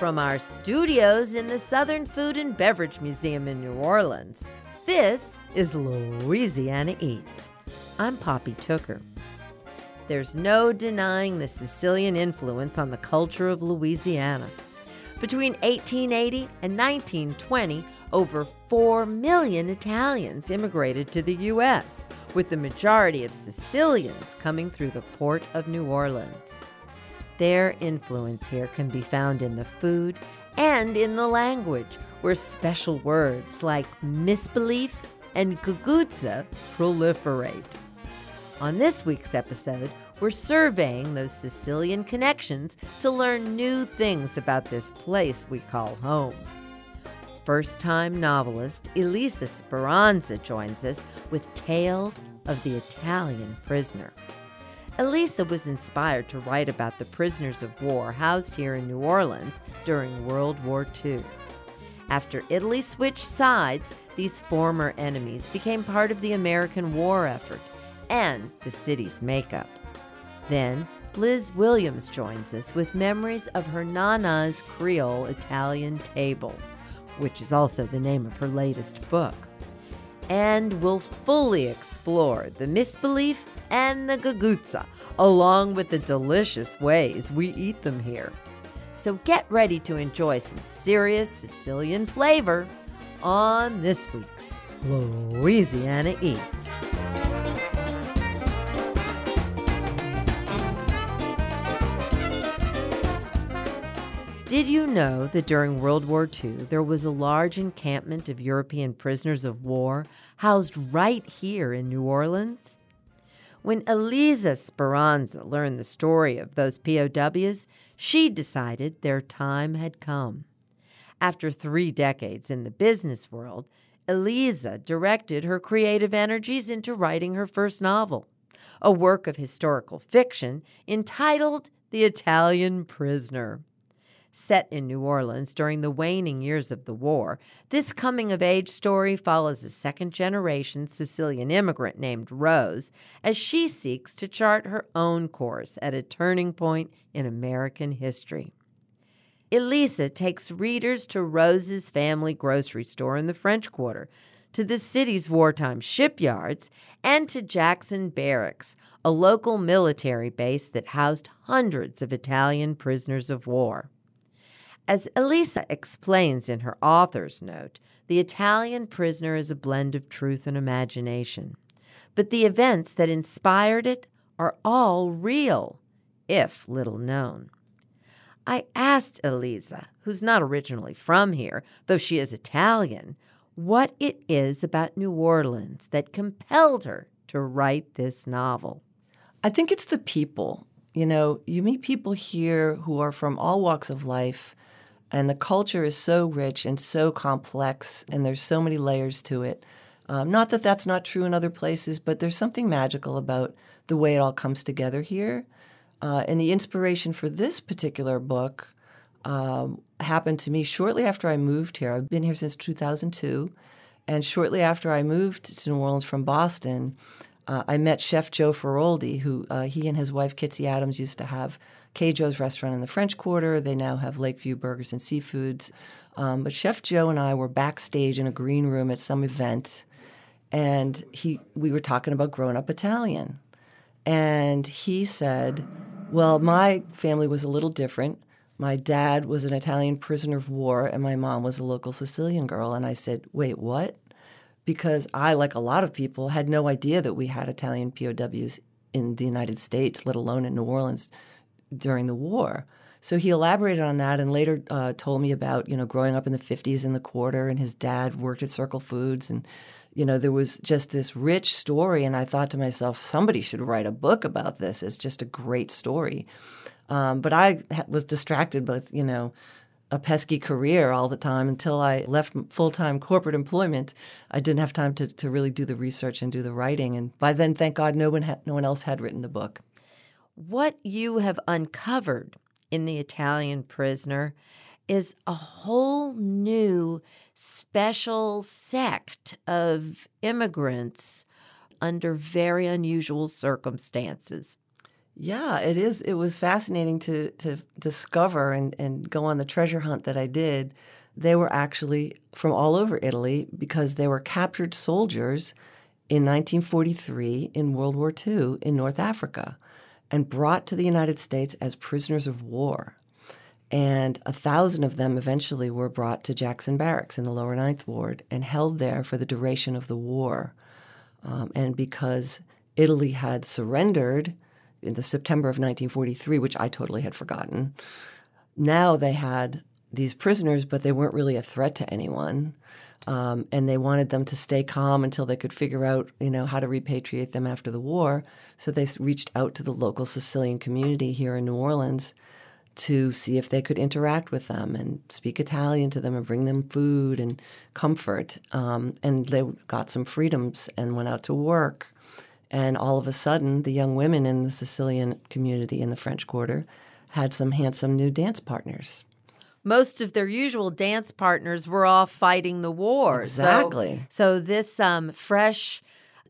From our studios in the Southern Food and Beverage Museum in New Orleans, this is Louisiana Eats. I'm Poppy Tooker. There's no denying the Sicilian influence on the culture of Louisiana. Between 1880 and 1920, over 4 million Italians immigrated to the U.S., with the majority of Sicilians coming through the port of New Orleans. Their influence here can be found in the food and in the language, where special words like misbelief and cucuzza proliferate. On this week's episode, we're surveying those Sicilian connections to learn new things about this place we call home. First-time novelist Elisa Speranza joins us with Tales of the Italian Prisoner. Elisa was inspired to write about the prisoners of war housed here in New Orleans during World War II. After Italy switched sides, these former enemies became part of the American war effort and the city's makeup. Then, Liz Williams joins us with memories of her Nana's Creole Italian Table, which is also the name of her latest book. And we'll fully explore the misbelief and the cucuzza, along with the delicious ways we eat them here. So get ready to enjoy some serious Sicilian flavor on this week's Louisiana Eats. Did you know that during World War II, there was a large encampment of European prisoners of war housed right here in New Orleans? When Elisa Speranza learned the story of those POWs, she decided their time had come. After 3 decades in the business world, Elisa directed her creative energies into writing her first novel, a work of historical fiction entitled The Italian Prisoner. Set in New Orleans during the waning years of the war, this coming-of-age story follows a second-generation Sicilian immigrant named Rose as she seeks to chart her own course at a turning point in American history. Elisa takes readers to Rose's family grocery store in the French Quarter, to the city's wartime shipyards, and to Jackson Barracks, a local military base that housed hundreds of Italian prisoners of war. As Elisa explains in her author's note, The Italian Prisoner is a blend of truth and imagination. But the events that inspired it are all real, if little known. I asked Elisa, who's not originally from here, though she is Italian, what it is about New Orleans that compelled her to write this novel. I think it's the people. You know, you meet people here who are from all walks of life, and the culture is so rich and so complex, and there's so many layers to it. Not that that's not true in other places, but there's something magical about the way it all comes together here. And the inspiration for this particular book happened to me shortly after I moved here. I've been here since 2002. And shortly after I moved to New Orleans from Boston, I met Chef Joe Feroldi, who he and his wife Kitsie Adams used to have K Joe's restaurant in the French Quarter. They now have Lakeview Burgers and Seafoods. But Chef Joe and I were backstage in a green room at some event, and we were talking about grown-up Italian. And he said, well, my family was a little different. My dad was an Italian prisoner of war, and my mom was a local Sicilian girl. And I said, wait, what? Because I, like a lot of people, had no idea that we had Italian POWs in the United States, let alone in New Orleans, during the war. So he elaborated on that and later told me about, growing up in the 50s in the Quarter, and his dad worked at Circle Foods. And, there was just this rich story. And I thought to myself, somebody should write a book about this. It's just a great story. But I was distracted with, you know, a pesky career all the time until I left full-time corporate employment. I didn't have time to really do the research and do the writing. And by then, thank God, no one else had written the book. What you have uncovered in The Italian Prisoner is a whole new special sect of immigrants under very unusual circumstances. Yeah, it is. It was fascinating to discover and go on the treasure hunt that I did. They were actually from all over Italy because they were captured soldiers in 1943 in World War II in North Africa and brought to the United States as prisoners of war. And 1,000 of them eventually were brought to Jackson Barracks in the lower Ninth Ward and held there for the duration of the war. And because Italy had surrendered in the September of 1943, which I totally had forgotten, now they had these prisoners, but they weren't really a threat to anyone. And they wanted them to stay calm until they could figure out, you know, how to repatriate them after the war. So they reached out to the local Sicilian community here in New Orleans to see if they could interact with them and speak Italian to them and bring them food and comfort. And they got some freedoms and went out to work. And all of a sudden, the young women in the Sicilian community in the French Quarter had some handsome new dance partners. Most of their usual dance partners were off fighting the war. Exactly. So this fresh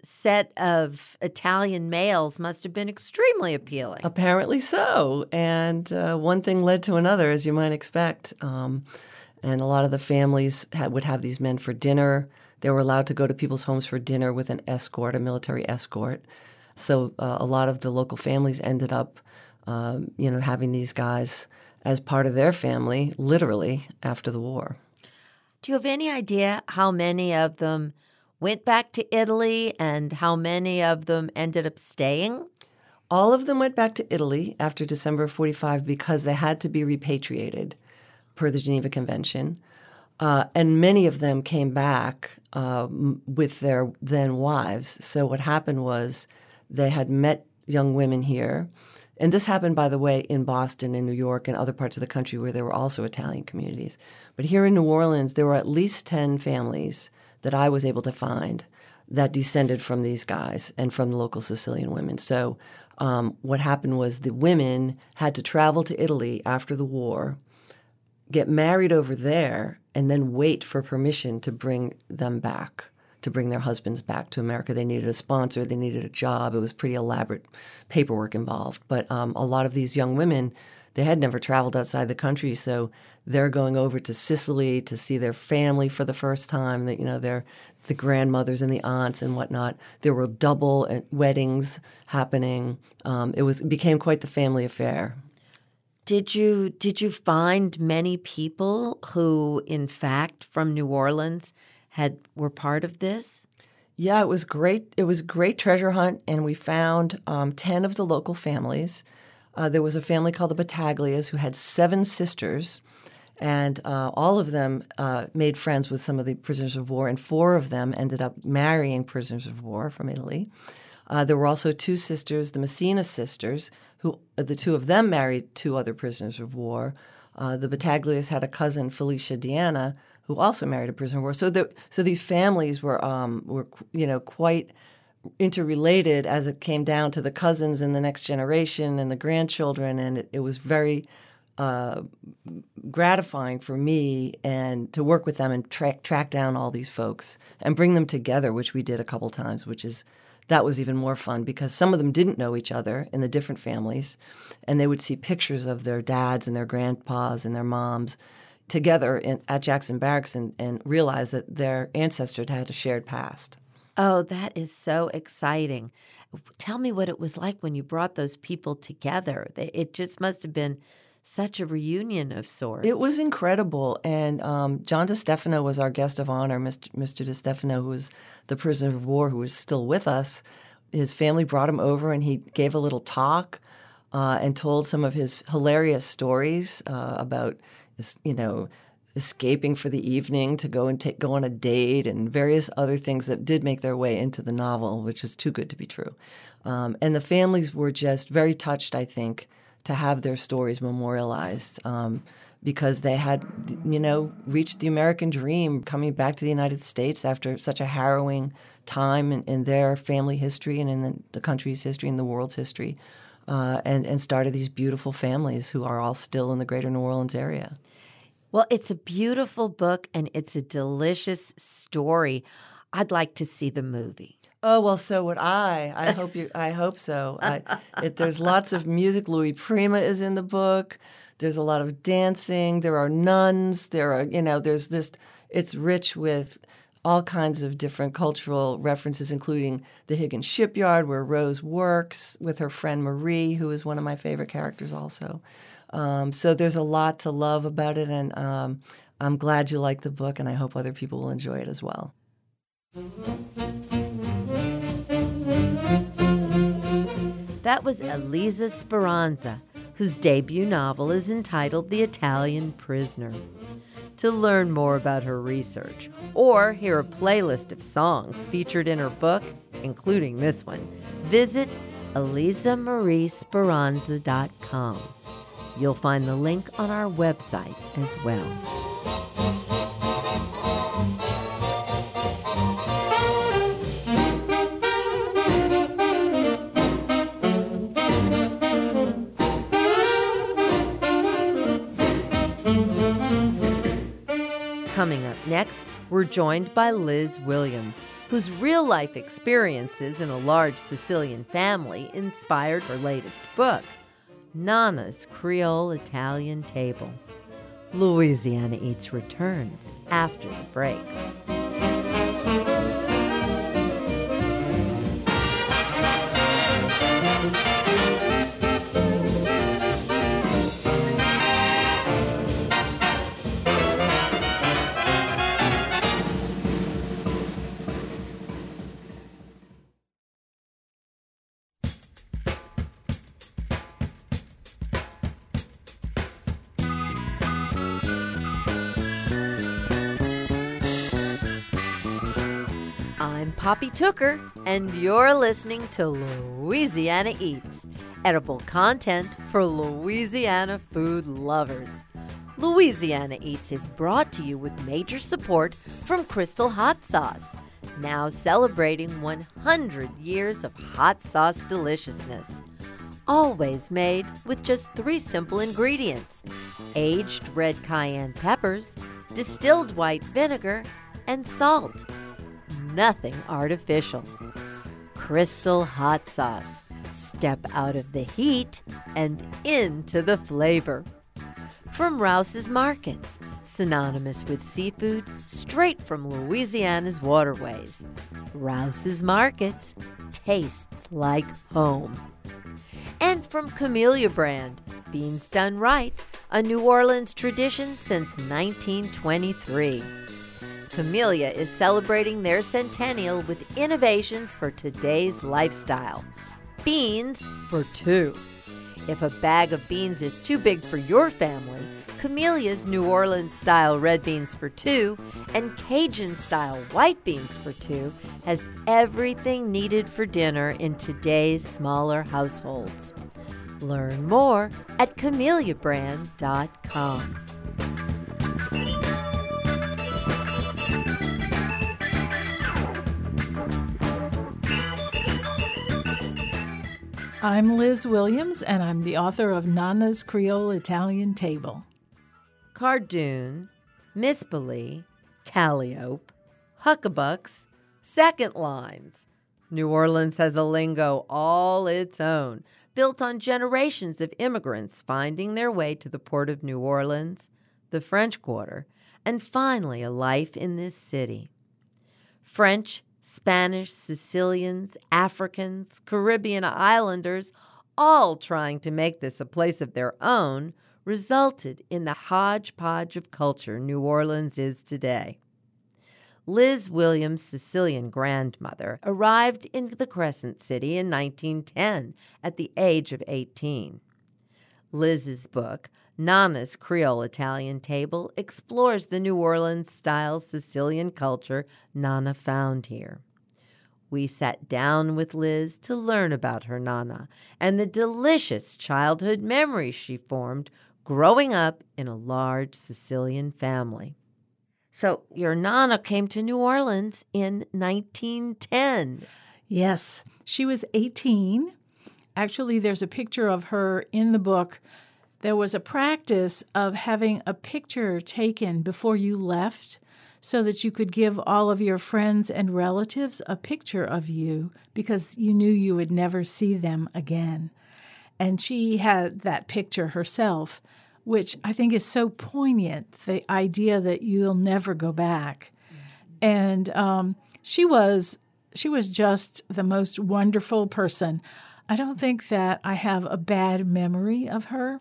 set of Italian males must have been extremely appealing. Apparently so. And one thing led to another, as you might expect. And a lot of the families would have these men for dinner. They were allowed to go to people's homes for dinner with an escort, a military escort. So a lot of the local families ended up, you know, having these guys as part of their family, literally, after the war. Do you have any idea how many of them went back to Italy and how many of them ended up staying? All of them went back to Italy after December of 45 because they had to be repatriated per the Geneva Convention. And many of them came back with their then wives. So what happened was they had met young women here. And this happened, by the way, in Boston and New York and other parts of the country where there were also Italian communities. But here in New Orleans, there were at least 10 families that I was able to find that descended from these guys and from the local Sicilian women. So what happened was the women had to travel to Italy after the war, get married over there, and then wait for permission to bring them back, to bring their husbands back to America. They needed a sponsor. They needed a job. It was pretty elaborate paperwork involved. But a lot of these young women, they had never traveled outside the country, so they're going over to Sicily to see their family for the first time. That, you know, they're the grandmothers and the aunts and whatnot. There were double weddings happening. It became quite the family affair. Did you find many people who, in fact, from New Orleans were part of this? Yeah, it was great. It was a great treasure hunt, and we found 10 of the local families. There was a family called the Battaglias who had 7 sisters, and all of them made friends with some of the prisoners of war, and 4 of them ended up marrying prisoners of war from Italy. There were also 2 sisters, the Messina sisters, who the 2 of them married 2 other prisoners of war. The Battaglias had a cousin, Felicia Diana, who also married a prisoner of war. So these families were you know, quite interrelated as it came down to the cousins and the next generation and the grandchildren, and it was very gratifying for me and to work with them and track down all these folks and bring them together, which we did a couple times, that was even more fun because some of them didn't know each other in the different families, and they would see pictures of their dads and their grandpas and their moms together at Jackson Barracks and realize that their ancestor had a shared past. Oh, that is so exciting. Tell me what it was like when you brought those people together. It just must have been such a reunion of sorts. It was incredible. And John DeStefano was our guest of honor, Mr. DeStefano, who was the prisoner of war who was still with us. His family brought him over, and he gave a little talk and told some of his hilarious stories about, you know, escaping for the evening to go and go on a date and various other things that did make their way into the novel, which was too good to be true. And the families were just very touched, I think, to have their stories memorialized because they had, you know, reached the American dream, coming back to the United States after such a harrowing time in their family history and in the country's history and the world's history, and started these beautiful families who are all still in the greater New Orleans area. Well, it's a beautiful book, and it's a delicious story. I'd like to see the movie. Oh, well, so would I. I hope so. There's lots of music. Louis Prima is in the book. There's a lot of dancing. There are nuns. There's just, it's rich with all kinds of different cultural references, including the Higgins Shipyard, where Rose works with her friend Marie, who is one of my favorite characters also. So there's a lot to love about it, and I'm glad you like the book, and I hope other people will enjoy it as well. That was Elisa Speranza, whose debut novel is entitled The Italian Prisoner. To learn more about her research or hear a playlist of songs featured in her book, including this one, visit ElisaMarieSperanza.com. You'll find the link on our website as well. Coming up next, we're joined by Liz Williams, whose real-life experiences in a large Sicilian family inspired her latest book, Nana's Creole Italian Table. Louisiana Eats returns after the break. Poppy Tooker, and you're listening to Louisiana Eats, edible content for Louisiana food lovers. Louisiana Eats is brought to you with major support from Crystal Hot Sauce, now celebrating 100 years of hot sauce deliciousness. Always made with just 3 simple ingredients: aged red cayenne peppers, distilled white vinegar, and salt. Nothing artificial. Crystal Hot Sauce. Step out of the heat and into the flavor. From Rouse's Markets, synonymous with seafood, straight from Louisiana's waterways. Rouse's Markets tastes like home. And from Camellia Brand, beans done right, a New Orleans tradition since 1923. Camellia is celebrating their centennial with innovations for today's lifestyle. Beans for 2. If a bag of beans is too big for your family, Camellia's New Orleans-style red beans for 2 and Cajun-style white beans for 2 has everything needed for dinner in today's smaller households. Learn more at CameliaBrand.com. I'm Liz Williams, and I'm the author of Nana's Creole Italian Table. Cardoon, niespuli, calliope, huckabucks, second lines. New Orleans has a lingo all its own, built on generations of immigrants finding their way to the port of New Orleans, the French Quarter, and finally a life in this city. French, Spanish, Sicilians, Africans, Caribbean islanders, all trying to make this a place of their own, resulted in the hodgepodge of culture New Orleans is today. Liz Williams' Sicilian grandmother arrived in the Crescent City in 1910 at the age of 18. Liz's book, Nana's Creole Italian Table, explores the New Orleans-style Sicilian culture Nana found here. We sat down with Liz to learn about her Nana and the delicious childhood memories she formed growing up in a large Sicilian family. So your Nana came to New Orleans in 1910. Yes, she was 18. Actually, there's a picture of her in the book. There was a practice of having a picture taken before you left so that you could give all of your friends and relatives a picture of you because you knew you would never see them again. And she had that picture herself, which I think is so poignant, the idea that you'll never go back. And she was just the most wonderful person. I don't think that I have a bad memory of her.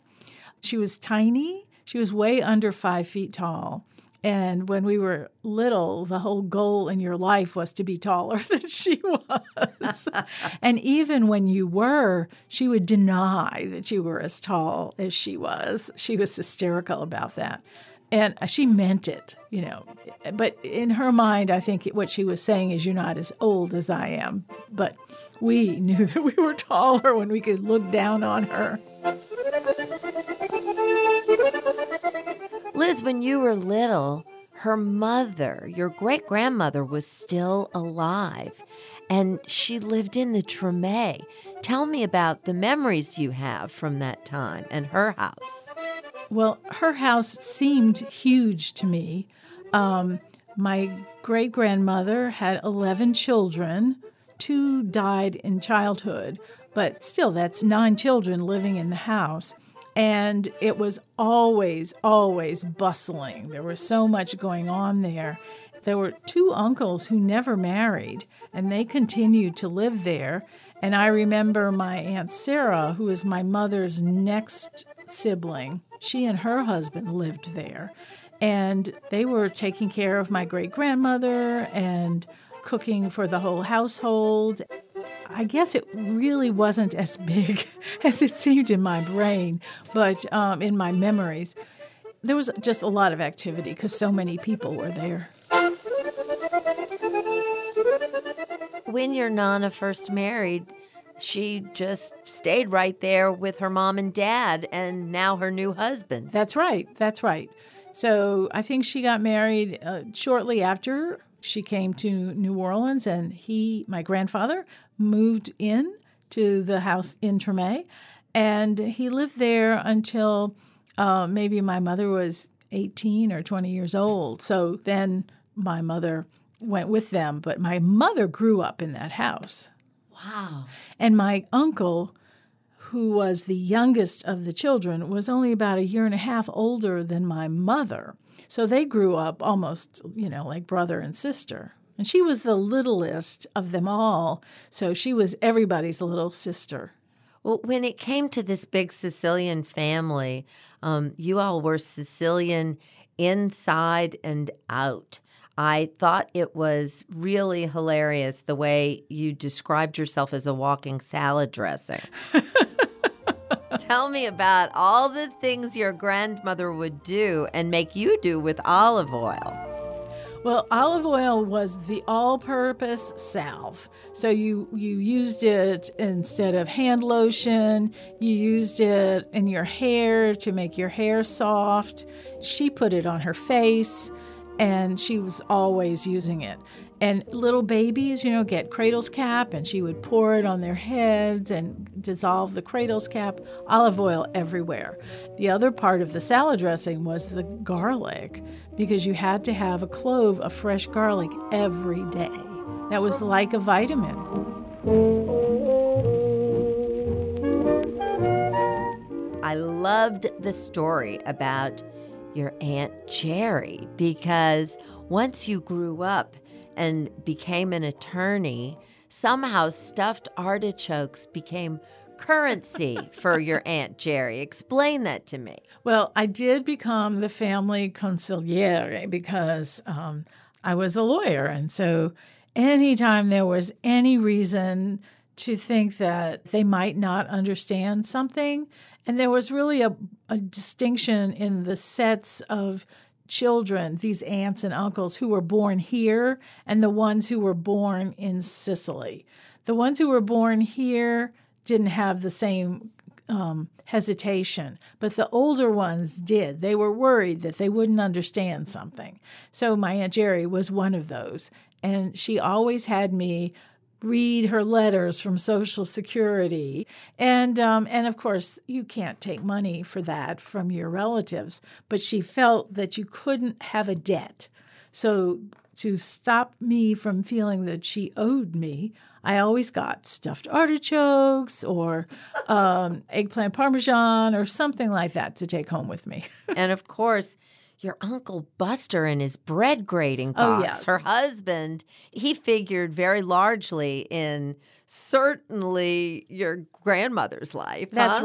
She was tiny. She was way under 5 feet tall. And when we were little, the whole goal in your life was to be taller than she was. And even when you were, she would deny that you were as tall as she was. She was hysterical about that. And she meant it, you know. But in her mind, I think what she was saying is, you're not as old as I am. But we knew that we were taller when we could look down on her. Liz, when you were little, her mother, your great-grandmother, was still alive. And she lived in the Treme. Tell me about the memories you have from that time and her house. Well, her house seemed huge to me. My great-grandmother had 11 children. 2 died in childhood, but still that's 9 children living in the house. And it was always, always bustling. There was so much going on there. There were 2 uncles who never married, and they continued to live there. And I remember my Aunt Sarah, who is my mother's next sibling. She and her husband lived there, and they were taking care of my great-grandmother and cooking for the whole household. I guess it really wasn't as big as it seemed in my brain, but in my memories. There was just a lot of activity because so many people were there. When your Nana first married, she just stayed right there with her mom and dad and now her new husband. That's right. That's right. So I think she got married shortly after she came to New Orleans, and my grandfather, moved in to the house in Treme, and he lived there until maybe my mother was 18 or 20 years old. So then my mother went with them, but my mother grew up in that house. Wow. And my uncle, who was the youngest of the children, was only about a year and a half older than my mother. So they grew up almost, like brother and sister. And she was the littlest of them all, so she was everybody's little sister. Well, when it came to this big Sicilian family, you all were Sicilian inside and out. I thought it was really hilarious the way you described yourself as a walking salad dressing. Tell me about all the things your grandmother would do and make you do with olive oil. Well, olive oil was the all-purpose salve. So you used it instead of hand lotion. You used it in your hair to make your hair soft. She put it on her face. And she was always using it. And little babies, get cradle's cap, and she would pour it on their heads and dissolve the cradle's cap, olive oil everywhere. The other part of the salad dressing was the garlic, because you had to have a clove of fresh garlic every day. That was like a vitamin. I loved the story about your Aunt Jerry, because once you grew up and became an attorney, somehow stuffed artichokes became currency for your Aunt Jerry. Explain that to me. Well, I did become the family consigliere because I was a lawyer. And so anytime there was any reason to think that they might not understand something. And there was really a distinction in the sets of children, these aunts and uncles who were born here and the ones who were born in Sicily. The ones who were born here didn't have the same hesitation, but the older ones did. They were worried that they wouldn't understand something. So my Aunt Jerry was one of those, and she always had me read her letters from Social Security. And of course, you can't take money for that from your relatives, but she felt that you couldn't have a debt. So to stop me from feeling that she owed me, I always got stuffed artichokes or eggplant parmesan or something like that to take home with me. And of course, your Uncle Buster and his bread grating box, her husband, he figured very largely in certainly your grandmother's life. That's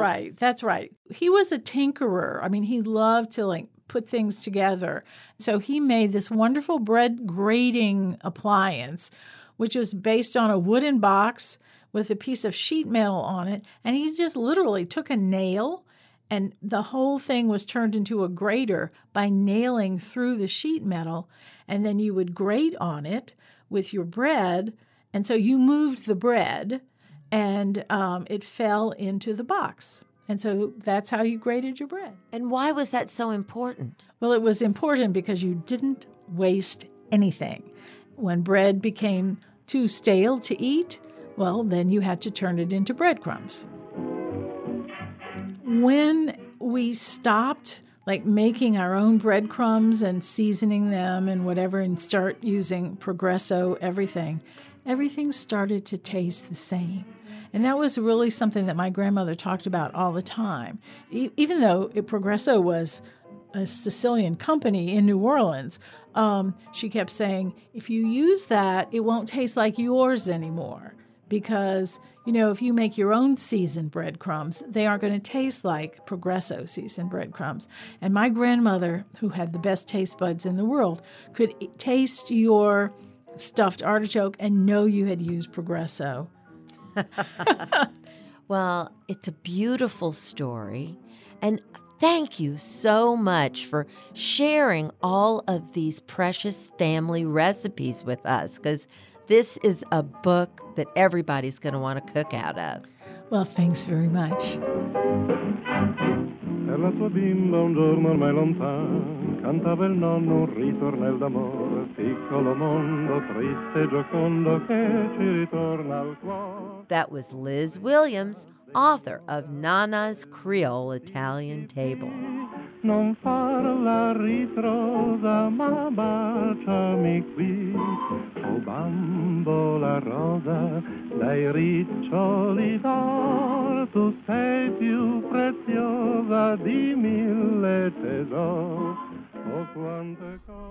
right. He was a tinkerer. I mean, he loved to put things together. So he made this wonderful bread grating appliance, which was based on a wooden box with a piece of sheet metal on it. And he just literally took a nail, and the whole thing was turned into a grater by nailing through the sheet metal, and then you would grate on it with your bread. And so you moved the bread, and it fell into the box. And so that's how you grated your bread. And why was that so important? Well, it was important because you didn't waste anything. When bread became too stale to eat, well, then you had to turn it into breadcrumbs. When we stopped making our own breadcrumbs and seasoning them and whatever and start using Progresso everything started to taste the same. And that was really something that my grandmother talked about all the time. Even though Progresso was a Sicilian company in New Orleans, she kept saying, if you use that, it won't taste like yours anymore. Because, if you make your own seasoned breadcrumbs, they aren't going to taste like Progresso seasoned breadcrumbs. And my grandmother, who had the best taste buds in the world, could taste your stuffed artichoke and know you had used Progresso. Well, it's a beautiful story. And thank you so much for sharing all of these precious family recipes with us, because this is a book that everybody's going to want to cook out of. Well, thanks very much. That was Liz Williams, author of Nana's Creole Italian Table. Non far la ritrosa, ma baciami qui, o bambola rosa, dai riccioli d'or, tu sei più preziosa di mille tesori.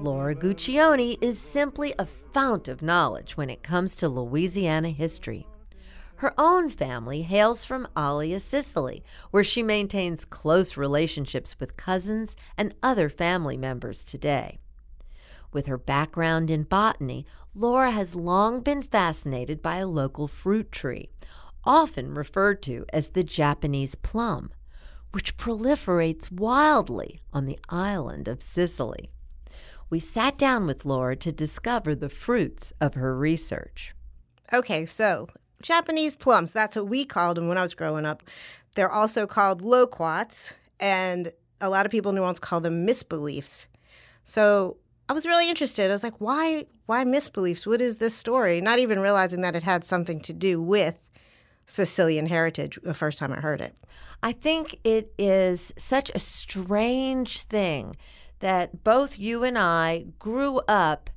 Laura Guccione is simply a fount of knowledge when it comes to Louisiana history. Her own family hails from Alia, Sicily, where she maintains close relationships with cousins and other family members today. With her background in botany, Laura has long been fascinated by a local fruit tree, often referred to as the Japanese plum, which proliferates wildly on the island of Sicily. We sat down with Laura to discover the fruits of her research. Okay, so Japanese plums, that's what we called them when I was growing up. They're also called loquats, and a lot of people in New Orleans call them misbeliefs. So I was really interested. I was like, why misbeliefs? What is this story? Not even realizing that it had something to do with Sicilian heritage the first time I heard it. I think it is such a strange thing that both you and I grew up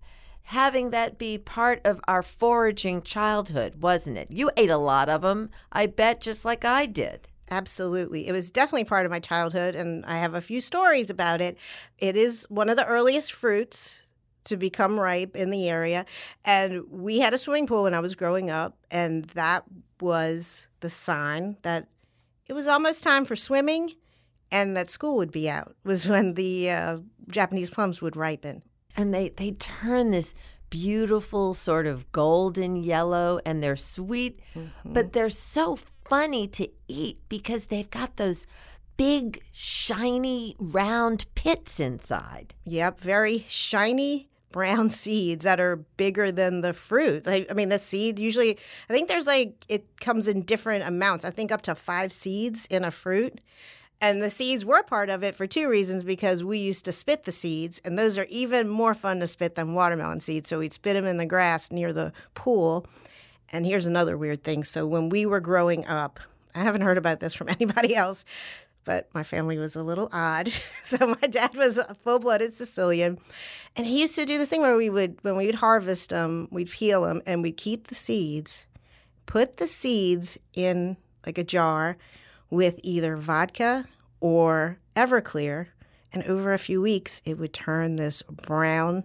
having that be part of our foraging childhood, wasn't it? You ate a lot of them, I bet, just like I did. Absolutely. It was definitely part of my childhood, and I have a few stories about it. It is one of the earliest fruits to become ripe in the area, and we had a swimming pool when I was growing up, and that was the sign that it was almost time for swimming and that school would be out, was when the Japanese plums would ripen. And they turn this beautiful sort of golden yellow, and they're sweet, but they're so funny to eat because they've got those big, shiny, round pits inside. Yep, very shiny brown seeds that are bigger than the fruit. I mean, the seed usually, I think there's like, it comes in different amounts. I think up to 5 seeds in a fruit. And the seeds were part of it for 2 reasons, because we used to spit the seeds, and those are even more fun to spit than watermelon seeds. So we'd spit them in the grass near the pool. And here's another weird thing. So when we were growing up, I haven't heard about this from anybody else, but my family was a little odd. So my dad was a full-blooded Sicilian, and he used to do this thing where when we would harvest them, we'd peel them, and we'd keep the seeds, put the seeds in like a jar with either vodka or Everclear, and over a few weeks, it would turn this brown,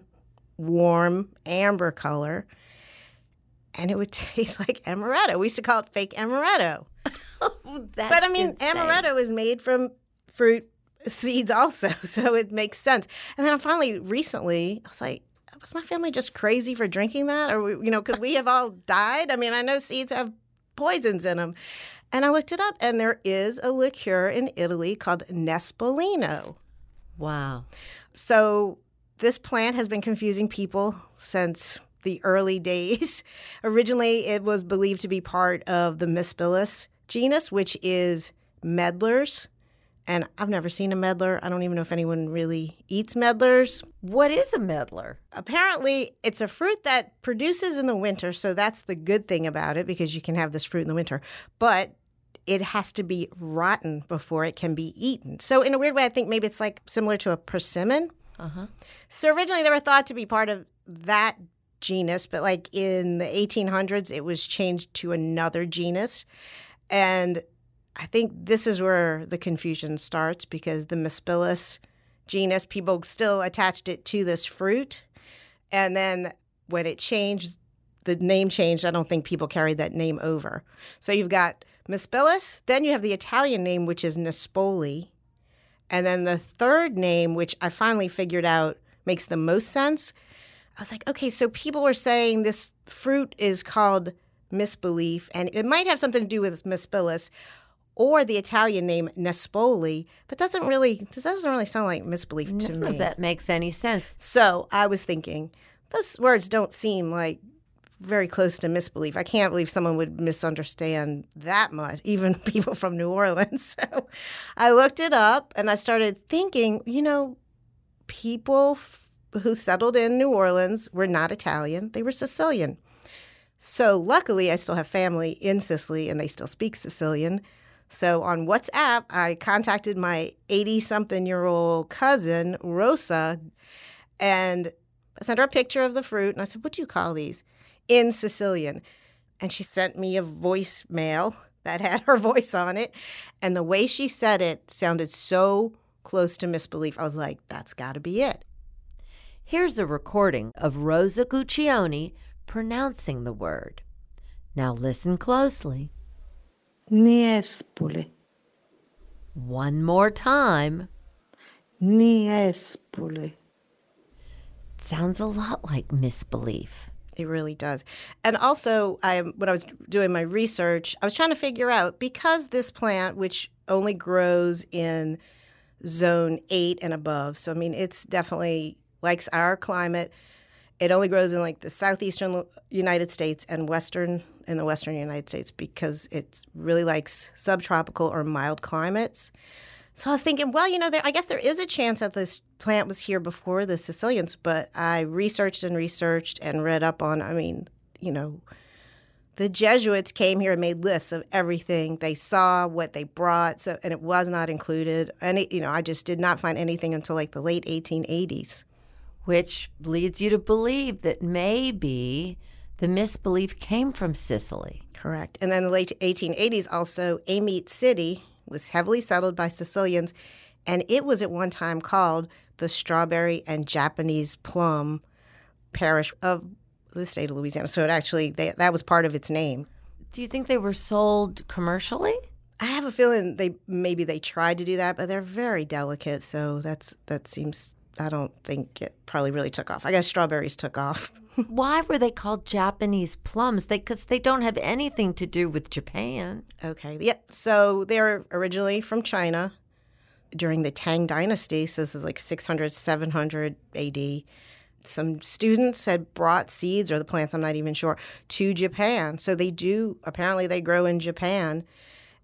warm, amber color, and it would taste like amaretto. We used to call it fake amaretto. Oh, that's but I mean, insane. Amaretto is made from fruit seeds also, so it makes sense. And then finally, recently, I was like, was my family just crazy for drinking that? Or, could we have all died? I mean, I know seeds have poisons in them. And I looked it up, and there is a liqueur in Italy called Niespolino. Wow. So this plant has been confusing people since the early days. Originally, it was believed to be part of the Mispilus genus, which is medlars. And I've never seen a medlar. I don't even know if anyone really eats medlars. What is a medlar? Apparently, it's a fruit that produces in the winter, so that's the good thing about it, because you can have this fruit in the winter. But it has to be rotten before it can be eaten. So in a weird way, I think maybe it's like similar to a persimmon. Uh-huh. So originally, they were thought to be part of that genus, but like in the 1800s, it was changed to another genus. And I think this is where the confusion starts, because the Mispilus genus, people still attached it to this fruit. And then when it changed, the name changed. I don't think people carried that name over. So you've got Mispilus, then you have the Italian name, which is niespuli. And then the third name, which I finally figured out makes the most sense, I was like, okay, so people were saying this fruit is called misbelief, and it might have something to do with Mispilus or the Italian name Nespoli, but doesn't really sound like misbelief to me. I don't know if that makes any sense. So I was thinking, those words don't seem like very close to misbelief. I can't believe someone would misunderstand that much, even people from New Orleans. So I looked it up, and I started thinking, people who settled in New Orleans were not Italian. They were Sicilian. So luckily, I still have family in Sicily, and they still speak Sicilian. So on WhatsApp, I contacted my 80-something-year-old cousin, Rosa, and I sent her a picture of the fruit. And I said, what do you call these? In Sicilian. And she sent me a voicemail that had her voice on it. And the way she said it sounded so close to misbelief. I was like, that's got to be it. Here's a recording of Rosa Guccione pronouncing the word. Now listen closely. Niespuli. One more time. Niespuli. Sounds a lot like misbelief. It really does. And also, when I was doing my research, I was trying to figure out, because this plant, which only grows in zone 8 and above, so I mean, it's definitely likes our climate. It only grows in like the southeastern United States and the western United States, because it really likes subtropical or mild climates. So I was thinking, well, I guess there is a chance that this plant was here before the Sicilians, but I researched and read up on, the Jesuits came here and made lists of everything they saw, what they brought, so, and it was not included. And, I just did not find anything until like the late 1880s. Which leads you to believe that maybe the misbelief came from Sicily. Correct. And then the late 1880s also, Amite City was heavily settled by Sicilians, and it was at one time called the Strawberry and Japanese Plum Parish of the state of Louisiana. So it actually, that was part of its name. Do you think they were sold commercially? I have a feeling they tried to do that, but they're very delicate. So I don't think it probably really took off. I guess strawberries took off. Why were they called Japanese plums? Because they don't have anything to do with Japan. Okay. Yeah. So they're originally from China, during the Tang Dynasty, so this is like 600, 700 AD, some students had brought seeds or the plants, I'm not even sure, to Japan. So they do, apparently they grow in Japan.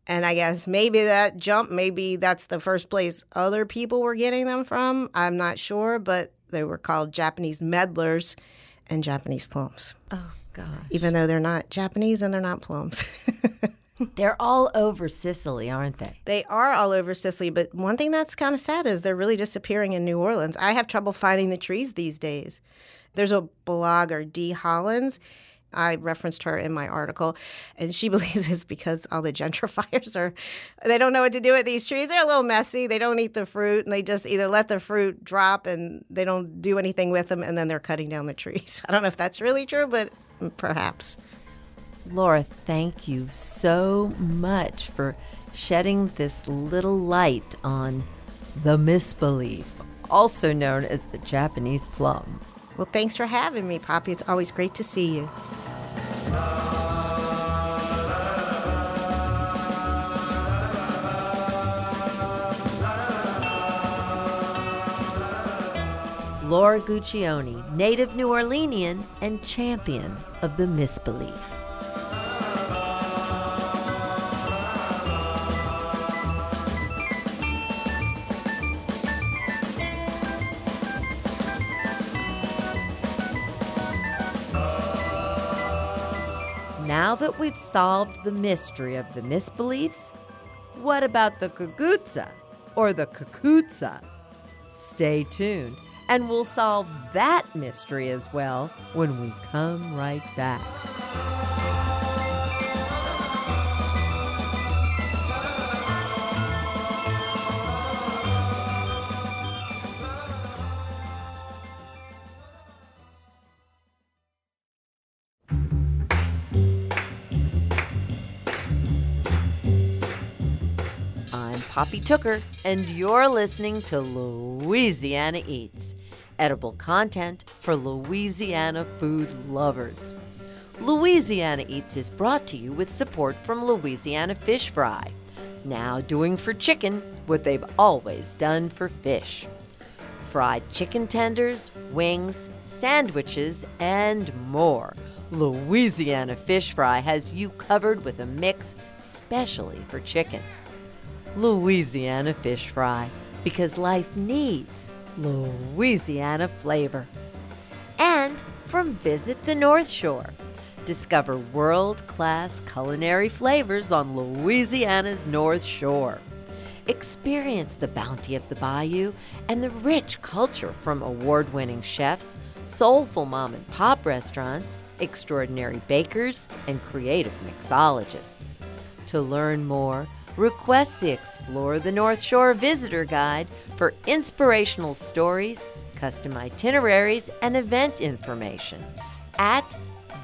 And I guess maybe that jump, maybe that's the first place other people were getting them from. I'm not sure, but they were called Japanese medlars and Japanese plums. Oh, gosh. Even though they're not Japanese and they're not plums. They're all over Sicily, aren't they? They are all over Sicily, but one thing that's kind of sad is they're really disappearing in New Orleans. I have trouble finding the trees these days. There's a blogger, Dee Hollins. I referenced her in my article, and she believes it's because all the gentrifiers are, they don't know what to do with these trees. They're a little messy. They don't eat the fruit, and they just either let the fruit drop and they don't do anything with them, and then they're cutting down the trees. I don't know if that's really true, but perhaps. Laura, thank you so much for shedding this little light on the misbelief, also known as the Japanese plum. Well, thanks for having me, Poppy. It's always great to see you. Laura Guccione, native New Orleanian and champion of the misbelief. Now that we've solved the mystery of the misbeliefs, what about the cucuzza or the cucuzza? Stay tuned, and we'll solve that mystery as well when we come right back. Poppy Tooker, and you're listening to Louisiana Eats, edible content for Louisiana food lovers. Louisiana Eats is brought to you with support from Louisiana Fish Fry, now doing for chicken what they've always done for fish. Fried chicken tenders, wings, sandwiches, and more. Louisiana Fish Fry has you covered with a mix specially for chicken. Louisiana Fish Fry, because life needs Louisiana flavor. And from Visit the North Shore, discover world-class culinary flavors on Louisiana's North Shore. Experience the bounty of the bayou and the rich culture from award-winning chefs, soulful mom-and-pop restaurants, extraordinary bakers, and creative mixologists. To learn more, request the Explore the North Shore Visitor Guide for inspirational stories, custom itineraries, and event information at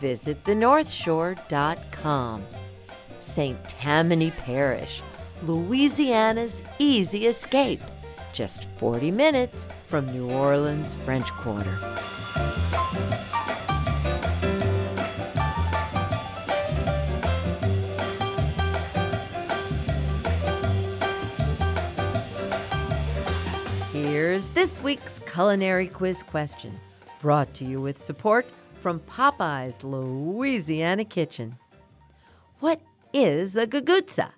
visitthenorthshore.com. St. Tammany Parish, Louisiana's easy escape, just 40 minutes from New Orleans' French Quarter. Here's this week's culinary quiz question, brought to you with support from Popeye's Louisiana Kitchen. What is a cucuzza,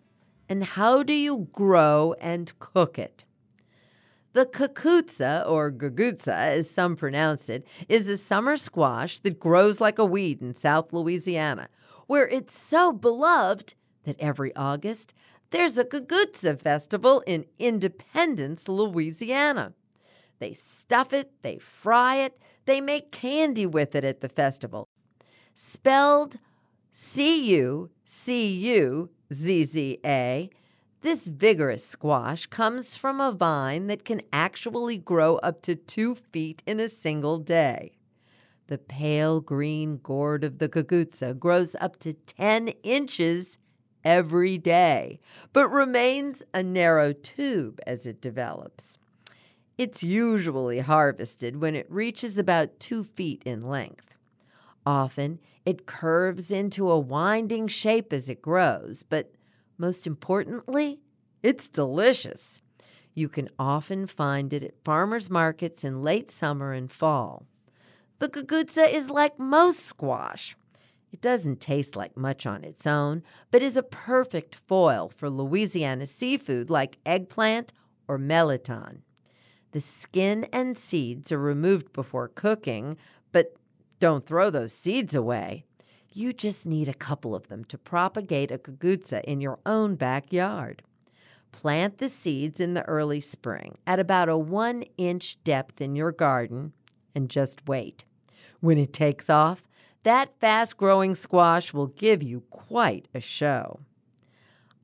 and how do you grow and cook it? The cucuzza, or cucuzza as some pronounce it, is a summer squash that grows like a weed in South Louisiana, where it's so beloved that every August, there's a cucuzza festival in Independence, Louisiana. They stuff it, they fry it, they make candy with it at the festival. Spelled cucuzza, this vigorous squash comes from a vine that can actually grow up to 2 feet in a single day. The pale green gourd of the cucuzza grows up to 10 inches every day, but remains a narrow tube as it develops. It's usually harvested when it reaches about 2 feet in length. Often, it curves into a winding shape as it grows, but most importantly, it's delicious. You can often find it at farmers markets in late summer and fall. The cucuzza is like most squash. It doesn't taste like much on its own, but is a perfect foil for Louisiana seafood like eggplant or melilton. The skin and seeds are removed before cooking, but don't throw those seeds away. You just need a couple of them to propagate a cucuzza in your own backyard. Plant the seeds in the early spring at about a 1-inch depth in your garden and just wait. When it takes off, that fast-growing squash will give you quite a show.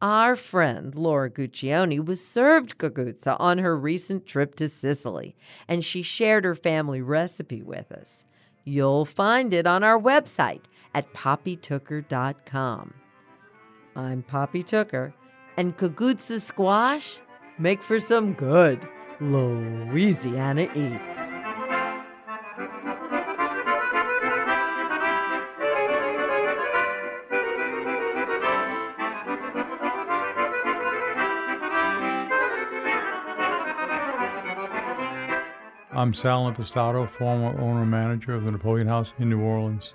Our friend Laura Guccione was served cucuzza on her recent trip to Sicily, and she shared her family recipe with us. You'll find it on our website at poppytooker.com. I'm Poppy Tooker, and cucuzza squash make for some good Louisiana Eats. I'm Sal Impastato, former owner-manager of the Napoleon House in New Orleans.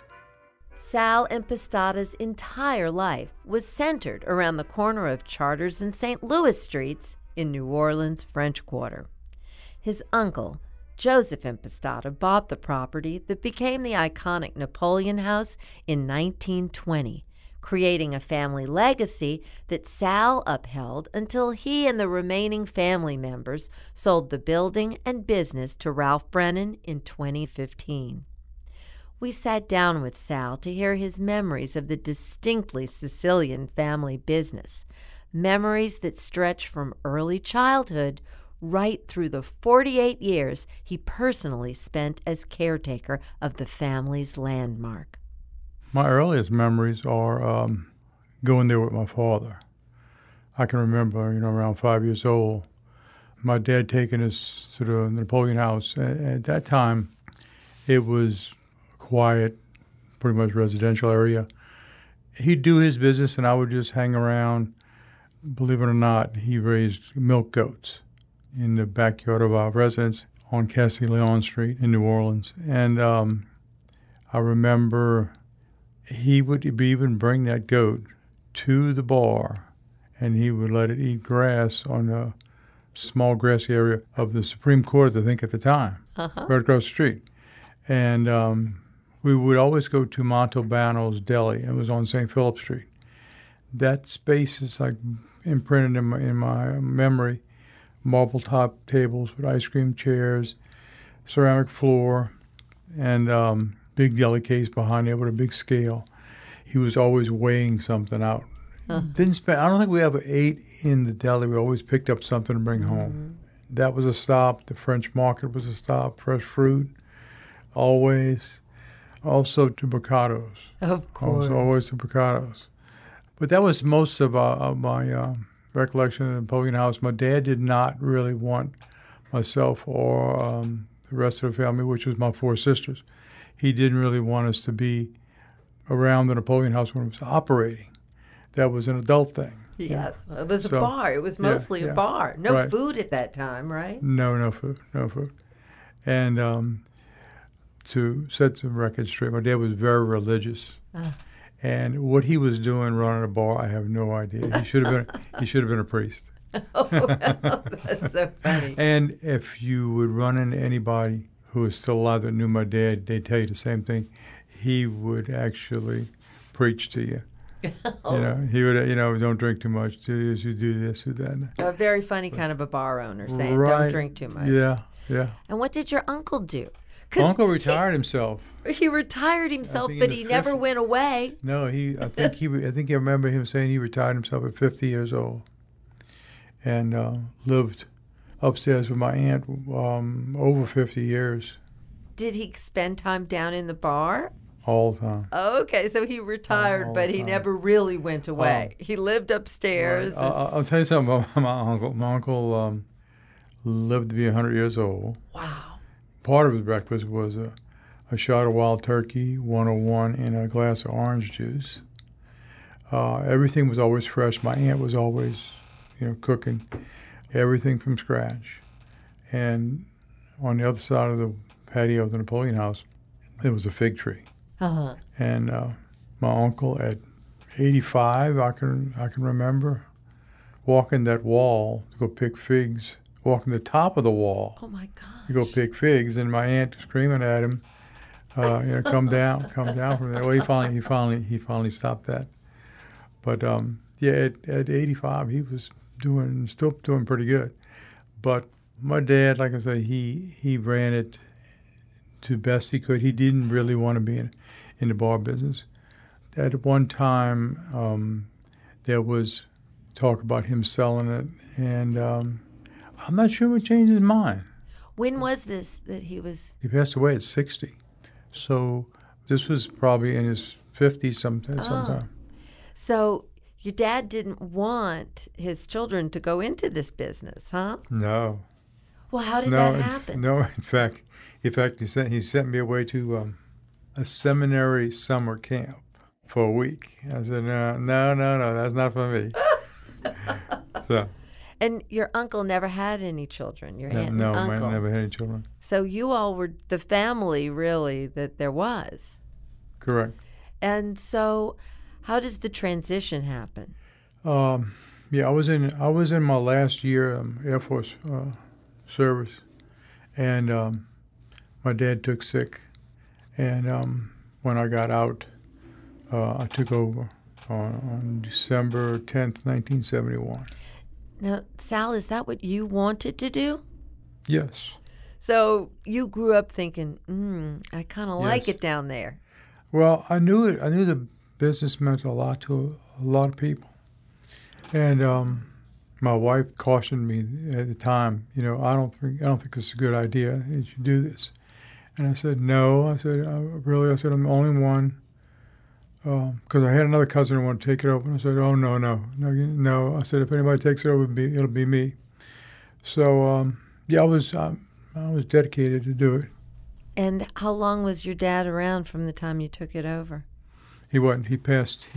Sal Impastato's entire life was centered around the corner of Charters and St. Louis Streets in New Orleans' French Quarter. His uncle, Joseph Impastato, bought the property that became the iconic Napoleon House in 1920, creating a family legacy that Sal upheld until he and the remaining family members sold the building and business to Ralph Brennan in 2015. We sat down with Sal to hear his memories of the distinctly Sicilian family business, memories that stretch from early childhood right through the 48 years he personally spent as caretaker of the family's landmark. My earliest memories are going there with my father. I can remember, around 5 years old, my dad taking us to the Napoleon House. At that time, it was quiet, pretty much residential area. He'd do his business, and I would just hang around. Believe it or not, he raised milk goats in the backyard of our residence on Castilleon Street in New Orleans. And I remember he would even bring that goat to the bar, and he would let it eat grass on a small grassy area of the Supreme Court, I think, at the time, right across the street. And we would always go to Montalbano's Deli. It was on St. Philip Street. That space is like imprinted in my memory. Marble-top tables with ice cream chairs, ceramic floor, and big deli case behind there with a big scale. He was always weighing something out. I don't think we ever ate in the deli. We always picked up something to bring home. That was a stop. The French market was a stop. Fresh fruit, always. Also to bocados. Of course. Always to bocados. But that was most of my recollection of the Napoleon House. My dad did not really want myself or the rest of the family, which was my four sisters. He didn't really want us to be around the Napoleon House when it was operating. That was an adult thing. Yes, yeah. It was a bar. It was mostly a bar. No food at that time, right? No food. And to set the record straight, my dad was very religious. And what he was doing running a bar, I have no idea. He should have been a priest. Oh, well, that's so funny. And if you would run into anybody who is still alive that knew my dad, they tell you the same thing. He would actually preach to you. He would, don't drink too much. Do this, you do this, do that. A very funny kind of a bar owner saying, don't drink too much. Yeah. And what did your uncle do? Uncle retired himself. He retired himself, but he never went away. No, I think I remember him saying he retired himself at 50 years old, and lived upstairs with my aunt over 50 years. Did he spend time down in the bar? All the time. Oh, okay, so he retired, but he never really went away. He lived upstairs. Right. I'll tell you something about my uncle. My uncle lived to be 100 years old. Wow. Part of his breakfast was a shot of wild turkey, 101, and a glass of orange juice. Everything was always fresh. My aunt was always, cooking. everything from scratch. And on the other side of the patio of the Napoleon House, there was a fig tree. Uh-huh. And my uncle at 85, I can remember, walking that wall to go pick figs, walking the top of the wall. Oh, my gosh. To go pick figs, and my aunt screaming at him, come down from there. Well, he finally stopped that. But, yeah, at 85, he was still doing pretty good. But my dad, like I say, he ran it to best he could. He didn't really want to be in the bar business. At one time, there was talk about him selling it, and I'm not sure what changed his mind. When was this that he was? He passed away at 60, so this was probably in his 50s sometime. So your dad didn't want his children to go into this business, huh? No. Well, how did that happen? In fact, he sent me away to a seminary summer camp for a week. I said, no, that's not for me. So. And your uncle never had any children, your aunt and uncle? No, never had any children. So you all were the family, really, that there was. Correct. And so how does the transition happen? Yeah, I was in my last year Air Force service, and my dad took sick. And when I got out, I took over on December 10th, 1971. Now, Sal, is that what you wanted to do? Yes. So you grew up thinking, I kind of like it down there. Well, I knew it. I knew the business meant a lot to a lot of people. And my wife cautioned me at the time, I don't think it's a good idea that you should do this. And I said, no. I said, I'm the only one. Because I had another cousin who wanted to take it over, and I said, "Oh no!" I said, "If anybody takes it over, it'll be me." So I was dedicated to do it. And how long was your dad around from the time you took it over? He wasn't. He passed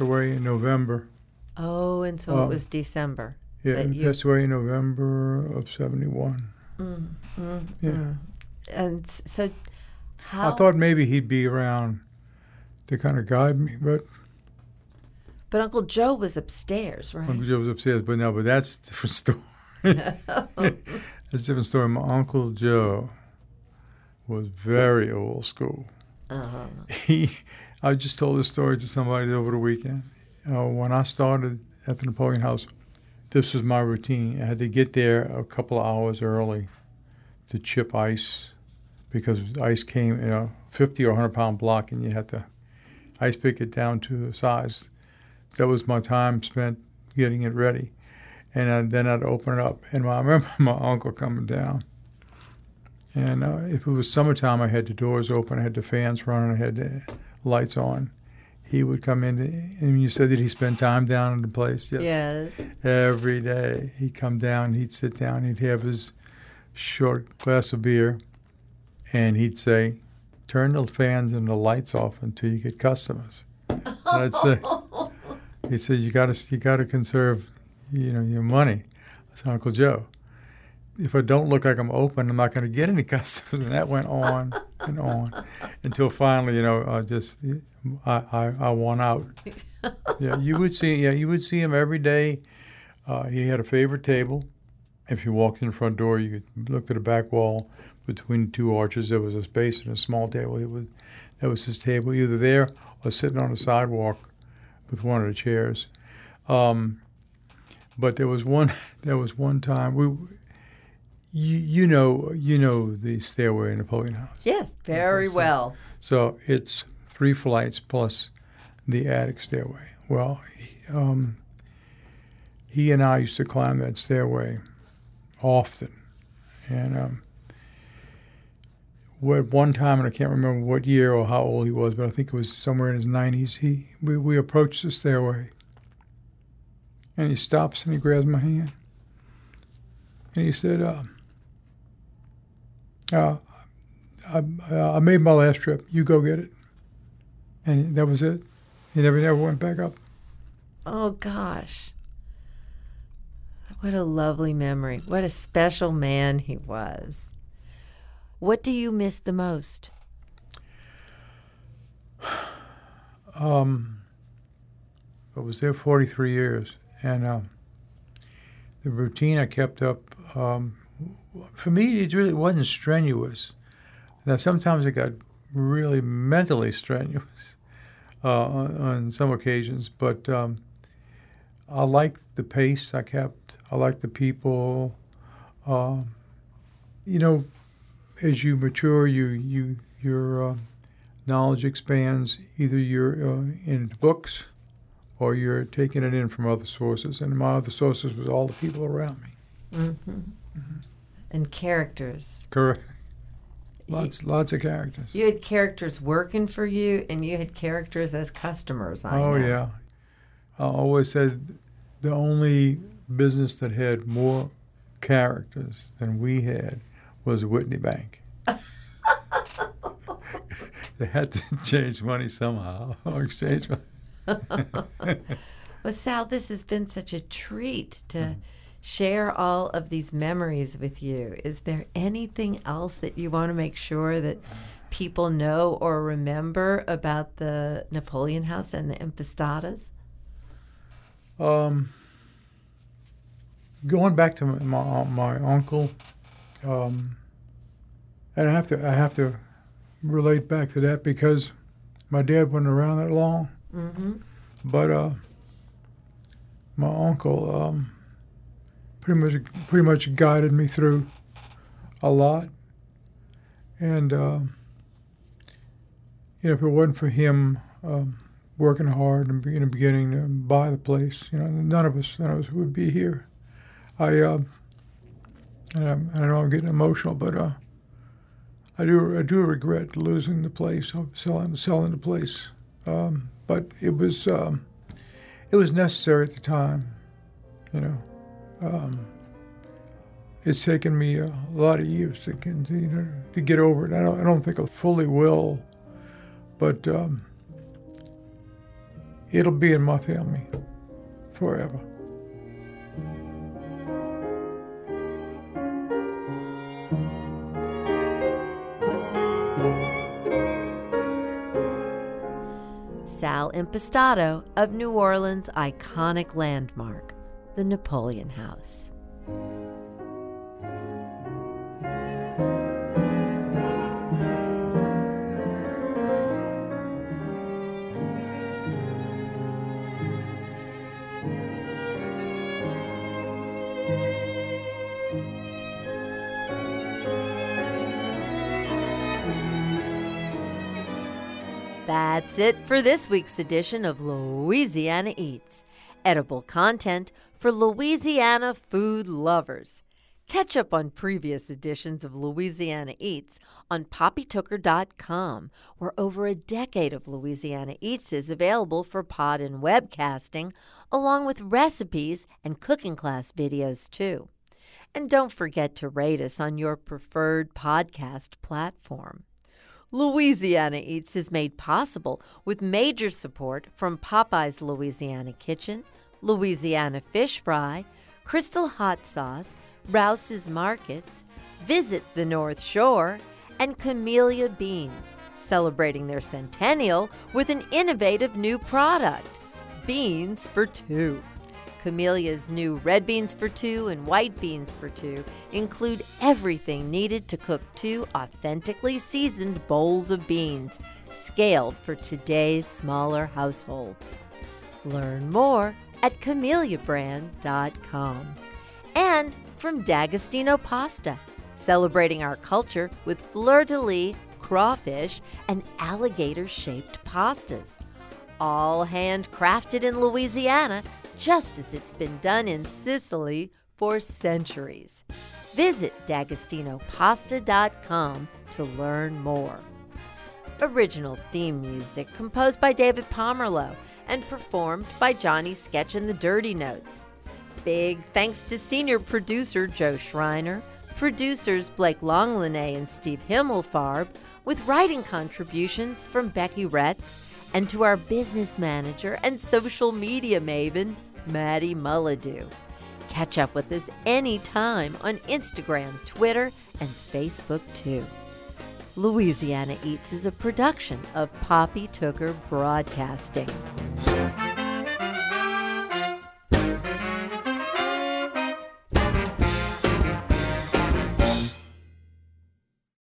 away in November. Oh, and so it was December. Yeah, he passed away in November of 1971. And so, how? I thought maybe he'd be around to kind of guide me, but Uncle Joe was upstairs, right? Uncle Joe was upstairs, but that's a different story. That's a different story. My Uncle Joe was very old school. Uh-huh. I just told this story to somebody over the weekend. When I started at the Napoleon House, this was my routine. I had to get there a couple of hours early to chip ice, because ice came in a 50 or 100-pound block, and you had to ice pick it down to a size. That was my time spent getting it ready. And then I'd open it up. And I remember my uncle coming down. And if it was summertime, I had the doors open, I had the fans running, I had the lights on. He would come in, and you said that he spent time down in the place? Yes. Yeah. Every day. He'd come down, he'd sit down, he'd have his short glass of beer, and he'd say, "Turn the fans and the lights off until you get customers." And I'd say, he said, you got to conserve, your money. I said, "Uncle Joe, if I don't look like I'm open, I'm not going to get any customers." And that went on and on until finally, I won out. Yeah, you would see him every day. He had a favorite table. If you walked in the front door, you looked at the back wall. Between two arches, there was a space and a small table. That was his table, either there or sitting on a sidewalk with one of the chairs. But there was one time you know the stairway in Napoleon House. Yes, very well. So it's 3 flights plus the attic stairway. Well, he and I used to climb that stairway often, and. At one time, and I can't remember what year or how old he was, but I think it was somewhere in his 90s, we approached the stairway. And he stops and he grabs my hand. And he said, I made my last trip. You go get it. And that was it. He never went back up. Oh, gosh. What a lovely memory. What a special man he was. What do you miss the most? I was there 43 years, and the routine I kept up, for me, it really wasn't strenuous. Now, sometimes it got really mentally strenuous on some occasions, but I liked the pace I kept. I liked the people. You know, as you mature, your knowledge expands. Either you're in books or you're taking it in from other sources. And my other sources was all the people around me. Mm-hmm. Mm-hmm. And characters. Correct. Lots of characters. You had characters working for you, and you had characters as customers, I know. Yeah. I always said the only business that had more characters than we had was Whitney Bank. They had to change money somehow, or exchange money. Well, Sal, this has been such a treat to share all of these memories with you. Is there anything else that you want to make sure that people know or remember about the Napoleon House and the Impastatos? Going back to my uncle, and I have to relate back to that because my dad wasn't around that long. Mm-hmm. But my uncle pretty much guided me through a lot, and you know, if it wasn't for him working hard and in the beginning to buy the place, you know, none of us would be here. I know I'm getting emotional, but I do regret losing the place, selling the place. But it was necessary at the time, you know. It's taken me a lot of years to continue to get over it. I don't think I fully will, but it'll be in my family forever. Sal Impastato of New Orleans' iconic landmark, the Napoleon House. That's it for this week's edition of Louisiana Eats, edible content for Louisiana food lovers. Catch up on previous editions of Louisiana Eats on poppytooker.com, where over a decade of Louisiana Eats is available for pod and webcasting, along with recipes and cooking class videos, too. And don't forget to rate us on your preferred podcast platform. Louisiana Eats is made possible with major support from Popeye's Louisiana Kitchen, Louisiana Fish Fry, Crystal Hot Sauce, Rouse's Markets, Visit the North Shore, and Camellia Beans, celebrating their centennial with an innovative new product, Beans for Two. Camellia's new red beans for two and white beans for two include everything needed to cook two authentically seasoned bowls of beans, scaled for today's smaller households. Learn more at CameliaBrand.com. And from D'Agostino Pasta, celebrating our culture with fleur-de-lis, crawfish, and alligator-shaped pastas, all handcrafted in Louisiana, just as it's been done in Sicily for centuries. Visit D'AgostinoPasta.com to learn more. Original theme music composed by David Pomerleau and performed by Johnny Sketch and the Dirty Notes. Big thanks to senior producer Joe Schreiner, producers Blake Longlinay and Steve Himmelfarb, with writing contributions from Becky Retz, and to our business manager and social media maven, Maddie Mullidew. Catch up with us anytime on Instagram, Twitter, and Facebook, too. Louisiana Eats is a production of Poppy Tooker Broadcasting.